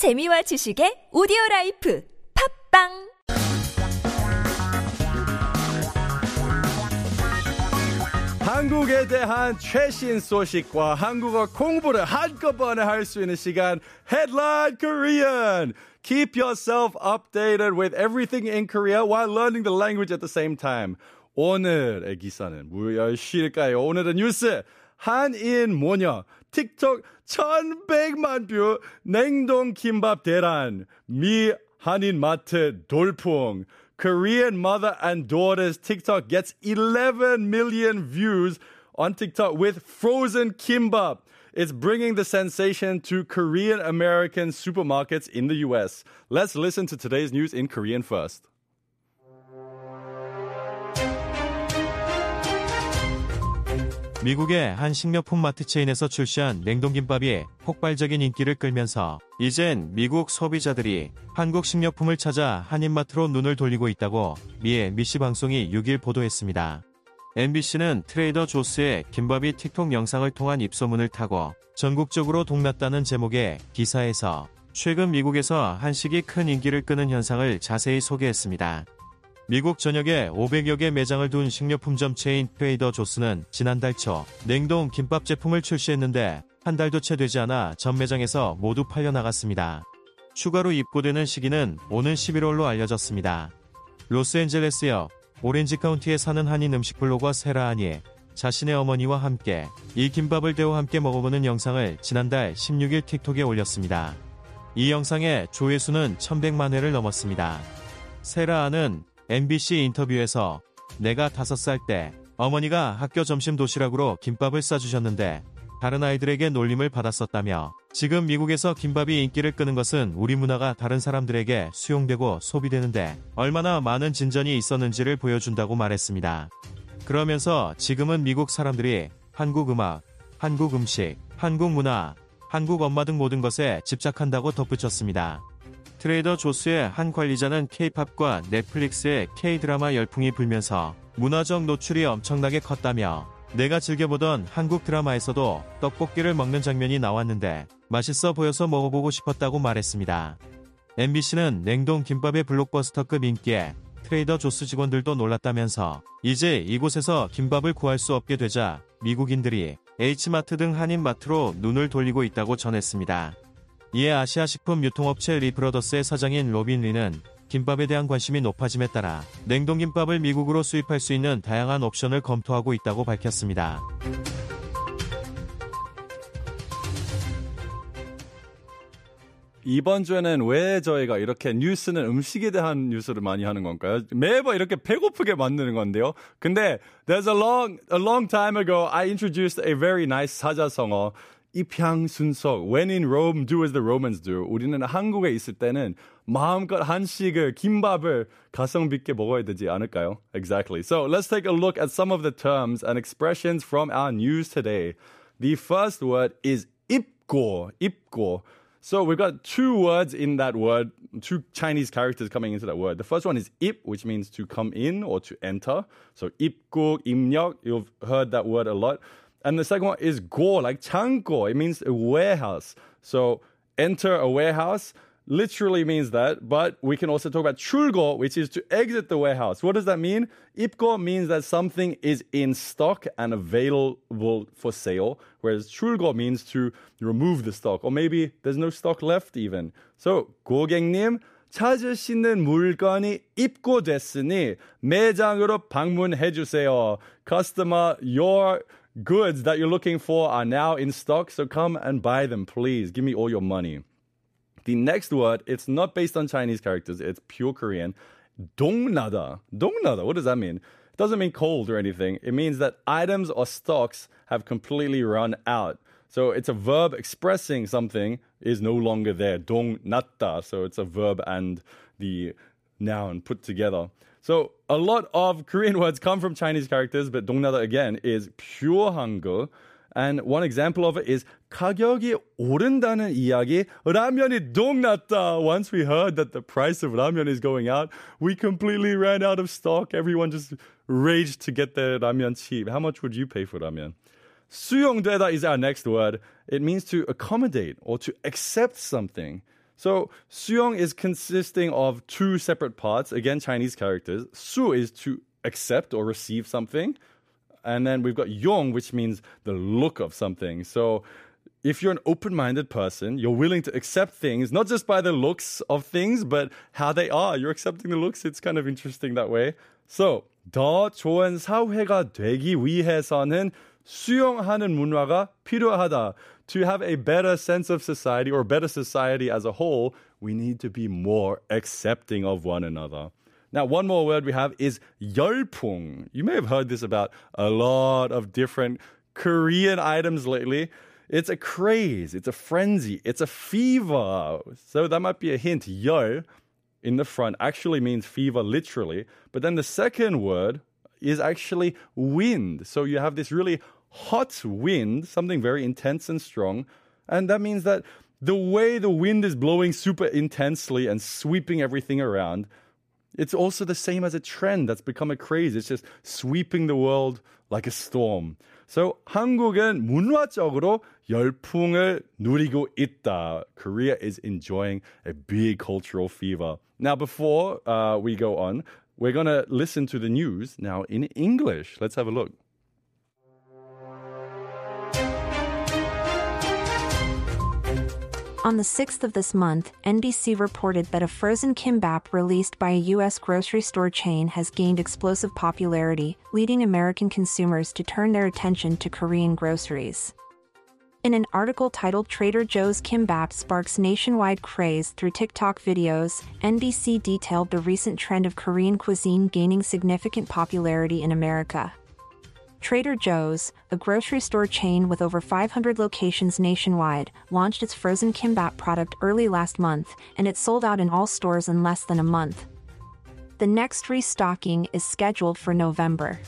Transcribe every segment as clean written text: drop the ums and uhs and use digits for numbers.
재미와 지식의 오디오라이프 팝빵 한국에 대한 최신 소식과 한국어 공부를 한꺼번에 할 수 있는 시간 Headline Korean! Keep yourself updated with everything in Korea while learning the language at the same time. 오늘의 기사는 무엇일까요? 오늘의 뉴스! 한인 모녀, 틱톡 1,100만 뷰, 냉동김밥 대란, 미 한인 마트 돌풍, Korean mother and daughter's TikTok gets 11 million views on TikTok with frozen kimbap. It's bringing the sensation to Korean-American supermarkets in the U.S. Let's listen to today's news in Korean first. 미국의 한 식료품 마트 체인에서 출시한 냉동김밥이 폭발적인 인기를 끌면서 이젠 미국 소비자들이 한국 식료품을 찾아 한인마트로 눈을 돌리고 있다고 미 NBC 방송이 6일 보도했습니다. NBC는 트레이더 조스의 김밥이 틱톡 영상을 통한 입소문을 타고 전국적으로 동났다는 제목의 기사에서 최근 미국에서 한식이 큰 인기를 끄는 현상을 자세히 소개했습니다. 미국 전역에 500여 개 매장을 둔 식료품점 체인 트레이더 조스는 지난달 초 냉동 김밥 제품을 출시했는데 한 달도 채 되지 않아 전 매장에서 모두 팔려나갔습니다. 추가로 입고되는 시기는 오는 11월로 알려졌습니다. 로스앤젤레스역 오렌지 카운티에 사는 한인 음식 블로거 세라안이 자신의 어머니와 함께 이 김밥을 데워 함께 먹어보는 영상을 지난달 16일 틱톡에 올렸습니다. 이 영상의 조회수는 1,100만 회를 넘었습니다. 세라안은 MBC 인터뷰에서 내가 5살 때 어머니가 학교 점심 도시락으로 김밥을 싸주셨는데 다른 아이들에게 놀림을 받았었다며 지금 미국에서 김밥이 인기를 끄는 것은 우리 문화가 다른 사람들에게 수용되고 소비되는데 얼마나 많은 진전이 있었는지를 보여준다고 말했습니다. 그러면서 지금은 미국 사람들이 한국 음악, 한국 음식, 한국 문화, 한국 엄마 등 모든 것에 집착한다고 덧붙였습니다. 트레이더 조스의 한 관리자는 K-팝과 넷플릭스의 K-드라마 열풍이 불면서 문화적 노출이 엄청나게 컸다며 내가 즐겨보던 한국 드라마에서도 떡볶이를 먹는 장면이 나왔는데 맛있어 보여서 먹어보고 싶었다고 말했습니다. MBC는 냉동 김밥의 블록버스터급 인기에 트레이더 조스 직원들도 놀랐다면서 이제 이곳에서 김밥을 구할 수 없게 되자 미국인들이 H 마트 등 한인 마트로 눈을 돌리고 있다고 전했습니다. 이에 아시아 식품 유통업체 리브러더스의 사장인 로빈 리는 김밥에 대한 관심이 높아짐에 따라 냉동김밥을 미국으로 수입할 수 있는 다양한 옵션을 검토하고 있다고 밝혔습니다. 이번 주에는 왜 저희가 이렇게 뉴스는 음식에 대한 뉴스를 많이 하는 건가요? 매번 이렇게 배고프게 만드는 건데요. 근데 There's a long time ago I introduced a very nice 사자성어 입향순서, when in Rome, do as the Romans do. 우리는 한국에 있을 때는 마음껏 한식을, 김밥을 가성비 있게 먹어야 되지 않을까요? Exactly. So let's take a look at some of the terms and expressions from our news today. The first word is 입고, 입고. So we've got two words in that word, two Chinese characters coming into that word. The first one is 입, which means to come in or to enter. So 입국, 입력, you've heard that word a lot. And the second one is go, like 창고. It means a warehouse. So enter a warehouse literally means that. But we can also talk about 출고, which is to exit the warehouse. What does that mean? 입고 means that something is in stock and available for sale, whereas 출고 means to remove the stock. Or maybe there's no stock left even. So 고객님, 찾으시는 물건이 입고됐으니 매장으로 방문해 주세요. Customer, your goods that you're looking for are now in stock, so come and buy them, please. Give me all your money. The next word, it's not based on Chinese characters, it's pure Korean. 동나다. 동나다, what does that mean? It doesn't mean cold or anything. It means that items or stocks have completely run out. So it's a verb expressing something is no longer there. 동났다. So it's a verb and the noun put together. So a lot of Korean words come from Chinese characters, but 동나다 again is pure Hangul. And one example of it is 가격이 오른다는 이야기, 라면이 동났다. Once we heard that the price of ramen is going out, we completely ran out of stock. Everyone just raged to get their ramen cheap. How much would you pay for ramen? 수용되다 is our next word. It means to accommodate or to accept something. So, 수영 is consisting of two separate parts. Again, Chinese characters. 수 is to accept or receive something. And then we've got yong, which means the look of something. So, if you're an open-minded person, you're willing to accept things, not just by the looks of things, but how they are. You're accepting the looks. It's kind of interesting that way. So, 더 좋은 사회가 되기 위해서는 수용하는 문화가 필요하다. To have a better sense of society or better society as a whole, we need to be more accepting of one another. Now, one more word we have is 열풍. You may have heard this about a lot of different Korean items lately. It's a craze. It's a frenzy. It's a fever. So that might be a hint. 열 in the front actually means fever literally. But then the second word is actually wind. So you have this really hot wind, something very intense and strong. And that means that the way the wind is blowing super intensely and sweeping everything around, it's also the same as a trend that's become a craze. It's just sweeping the world like a storm. So 한국은 문화적으로 열풍을 누리고 있다. Korea is enjoying a big cultural fever. Now, before we go on, we're going to listen to the news now in English. Let's have a look. On the 6th of this month, NBC reported that a frozen kimbap released by a U.S. grocery store chain has gained explosive popularity, leading American consumers to turn their attention to Korean groceries. In an article titled Trader Joe's Kimbap Sparks Nationwide Craze Through TikTok Videos, NBC detailed the recent trend of Korean cuisine gaining significant popularity in America. Trader Joe's, a grocery store chain with over 500 locations nationwide, launched its frozen kimbap product early last month, and it sold out in all stores in less than a month. The next restocking is scheduled for November.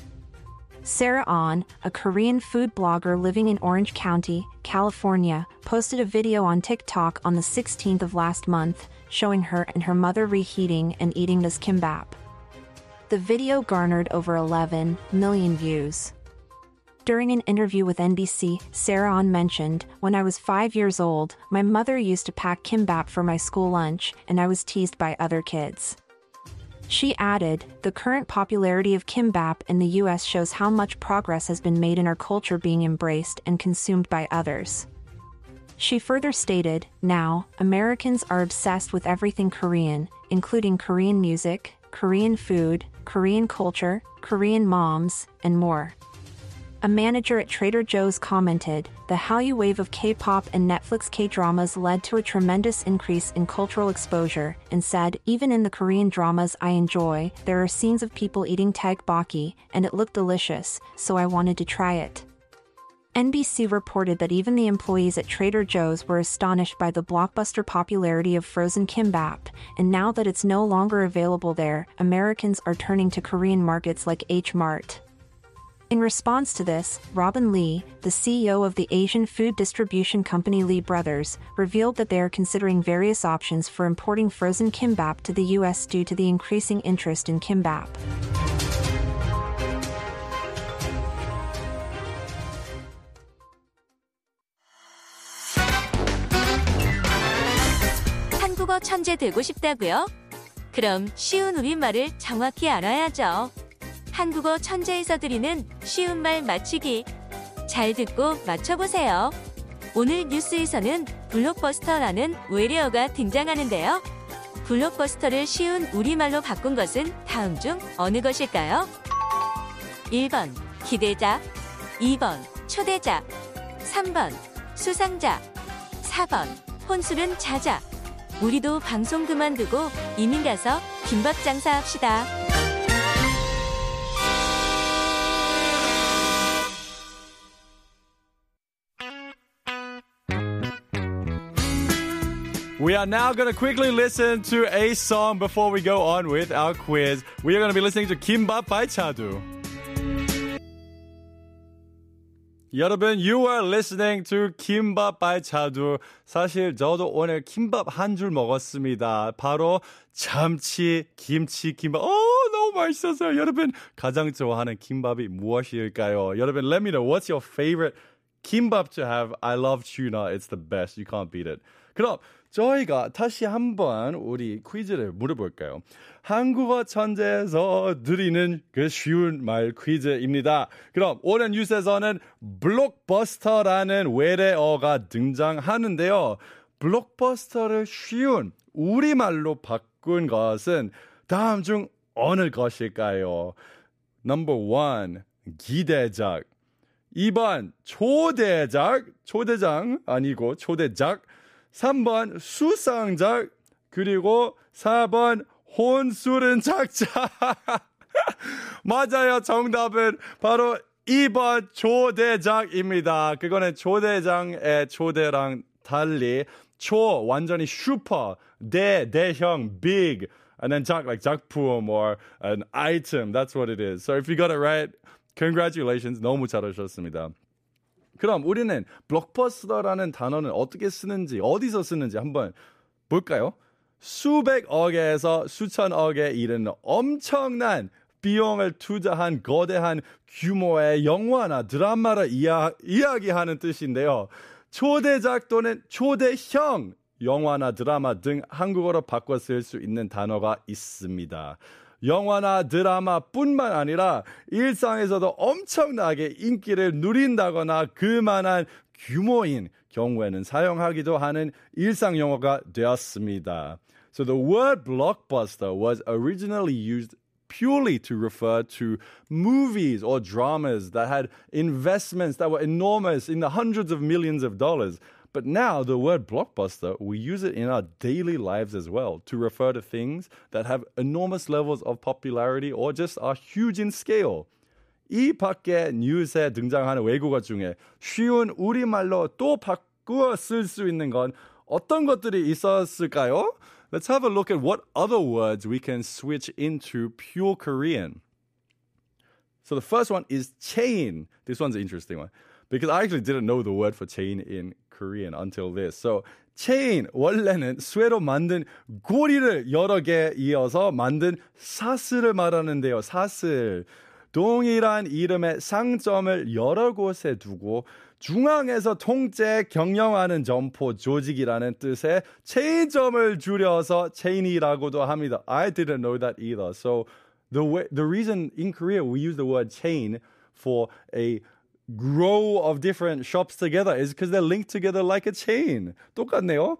Sarah On, a Korean food blogger living in Orange County, California, posted a video on TikTok on the 16th of last month, showing her and her mother reheating and eating this kimbap. The video garnered over 11 million views. During an interview with NBC, Sarah On mentioned, "When I was 5 years old, my mother used to pack kimbap for my school lunch, and I was teased by other kids." She added, "The current popularity of kimbap in the U.S. shows how much progress has been made in our culture being embraced and consumed by others." She further stated, "Now, Americans are obsessed with everything Korean, including Korean music, Korean food, Korean culture, Korean moms, and more." A manager at Trader Joe's commented, "The Hallyu wave of K-pop and Netflix K-dramas led to a tremendous increase in cultural exposure," and said, "Even in the Korean dramas I enjoy, there are scenes of people eating tteokbokki, and it looked delicious, so I wanted to try it." NBC reported that even the employees at Trader Joe's were astonished by the blockbuster popularity of frozen kimbap, and now that it's no longer available there, Americans are turning to Korean markets like H Mart. In response to this, Robin Lee, the CEO of the Asian food distribution company Lee Brothers, revealed that they are considering various options for importing frozen kimbap to the U.S. due to the increasing interest in kimbap. 천재 되고 싶다고요? 그럼 쉬운 우리말을 정확히 알아야죠. 한국어 천재에서 드리는 쉬운 말 맞히기. 잘 듣고 맞춰보세요. 오늘 뉴스에서는 블록버스터라는 외래어가 등장하는데요. 블록버스터를 쉬운 우리말로 바꾼 것은 다음 중 어느 것일까요? 1번 기대자, 2번 초대자, 3번 수상자, 4번 혼술은 자자. 우리도 방송 그만두고 이민 가서 김밥 장사합시다. We are now going to quickly listen to a song before we go on with our quiz. We are going to be listening to Kimbap by Chadu. 여러분, you are listening to 김밥 by 자두. 사실 저도 오늘 김밥 한 줄 먹었습니다. 바로 참치 김치 김밥. 너무 맛있었어요. 여러분, 가장 좋아하는 김밥이 무엇일까요? 여러분, let me know what's your favorite 김밥 to have. I love tuna. It's the best. You can't beat it. 그럼 저희가 다시 한번 우리 퀴즈를 물어볼까요? 한국어 천재에서 드리는 그 쉬운 말 퀴즈입니다. 그럼 오늘 뉴스에서는 블록버스터라는 외래어가 등장하는데요. 블록버스터를 쉬운 우리말로 바꾼 것은 다음 중 어느 것일까요? Number 1, 기대작. 2번, 초대작. 초대장 아니고 초대작. 3번, 수상작. 그리고 4번, 혼술은 작작. 맞아요. 정답은 바로 2번, 초대작입니다. 그거는 초대장의 초대랑 달리, 초, 완전히 슈퍼, 대, 대형, big. And then 작, like 작품 or an item. That's what it is. So if you got it right, congratulations. 너무 잘하셨습니다. 그럼 우리는 블록버스터라는 단어는 어떻게 쓰는지, 어디서 쓰는지 한번 볼까요? 수백억에서 수천억에 이르는 엄청난 비용을 투자한 거대한 규모의 영화나 드라마를 이야기하는 뜻인데요. 초대작 또는 초대형 영화나 드라마 등 한국어로 바꿔 쓸 수 있는 단어가 있습니다. 영화나 드라마뿐만 아니라 일상에서도 엄청나게 인기를 누린다거나 그만한 규모인 경우에는 사용하기도 하는 일상 용어가 되었습니다. So the word blockbuster was originally used purely to refer to movies or dramas that had investments that were enormous in the hundreds of millions of dollars. But now the word blockbuster, we use it in our daily lives as well to refer to things that have enormous levels of popularity or just are huge in scale. 이 밖에 뉴스에 등장하는 외국어 중에 쉬운 우리말로 또 바꾸어 쓸 수 있는 건 어떤 것들이 있었을까요? Let's have a look at what other words we can switch into pure Korean. So the first one is chain. This one's an interesting one. Because I actually didn't know the word for chain in Korean until this. So, chain, 원래는 쇠로 만든 고리를 여러 개 이어서 만든 사슬을 말하는데요. 사슬. 동일한 이름의 상점을 여러 곳에 두고 중앙에서 통째 경영하는 점포 조직이라는 뜻의 체인점을 줄여서 체인이라고도 합니다. I didn't know that either. So, the reason in Korea we use the word chain for a row of different shops together is because they're linked together like a chain. 똑같네요.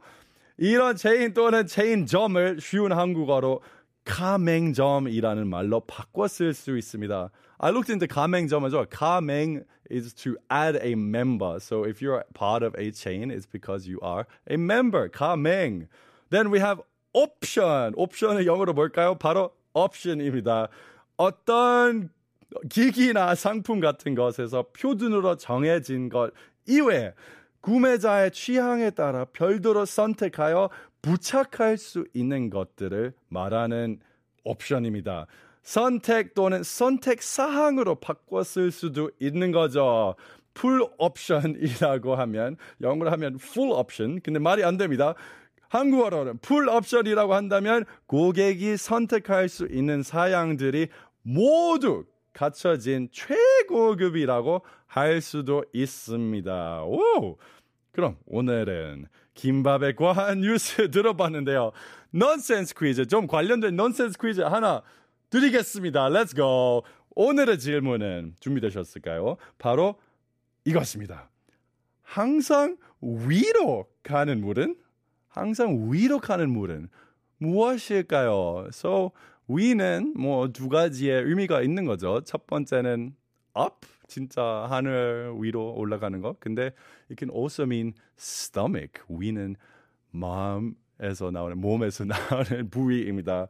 이런 체인 또는 체인점을 쉬운 한국어로 가맹점이라는 말로 바꿔 쓸 수 있습니다. I looked into 가맹점 as well. 가맹 is to add a member. So if you're part of a chain, it's because you are a member. 가맹. Then we have option. 옵션을 영어로 뭘까요? 바로 option입니다. 어떤 기기나 상품 같은 것에서 표준으로 정해진 것 이외에 구매자의 취향에 따라 별도로 선택하여 부착할 수 있는 것들을 말하는 옵션입니다. 선택 또는 선택 사항으로 바꿔 쓸 수도 있는 거죠. 풀 옵션이라고 하면, 영어로 하면 풀 옵션. 근데 말이 안 됩니다. 한국어로는 풀 옵션이라고 한다면 고객이 선택할 수 있는 사양들이 모두 갖춰진 최고급이라고 할 수도 있습니다. 오! 그럼 오늘은 김밥에 관한 뉴스 들어봤는데요. 넌센스 퀴즈, 좀 관련된 넌센스 퀴즈 하나 드리겠습니다. Let's go! 오늘의 질문은 준비되셨을까요? 바로 이것입니다. 항상 위로 가는 물은? 항상 위로 가는 물은 무엇일까요? So, 위는 뭐 두 가지의 의미가 있는 거죠. 첫 번째는 up, 진짜 하늘 위로 올라가는 거. 근데 it can also mean stomach. 위는 마음에서 나오는, 몸에서 나오는 부위입니다.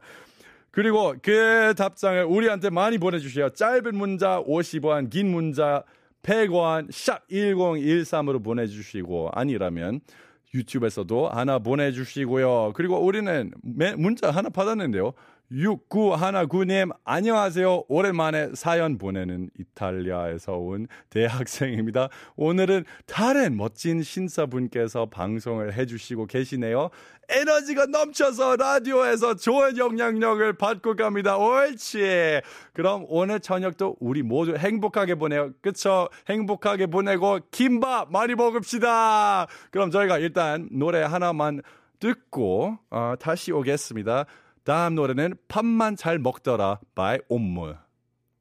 그리고 그 답장을 우리한테 많이 보내주세요. 짧은 문자 50원, 긴 문자 100원, 샵 1013으로 보내주시고, 아니라면 유튜브에서도 하나 보내주시고요. 그리고 우리는 문자 하나 받았는데요. 6919님 안녕하세요. 오랜만에 사연 보내는 이탈리아에서 온 대학생입니다. 오늘은 다른 멋진 신사분께서 방송을 해주시고 계시네요. 에너지가 넘쳐서 라디오에서 좋은 영향력을 받고 갑니다. 옳지. 그럼 오늘 저녁도 우리 모두 행복하게 보내요. 그쵸? 행복하게 보내고 김밥 많이 먹읍시다. 그럼 저희가 일단 노래 하나만 듣고 다시 오겠습니다. 다음 노래는 밥만 잘 먹더라 by 온물.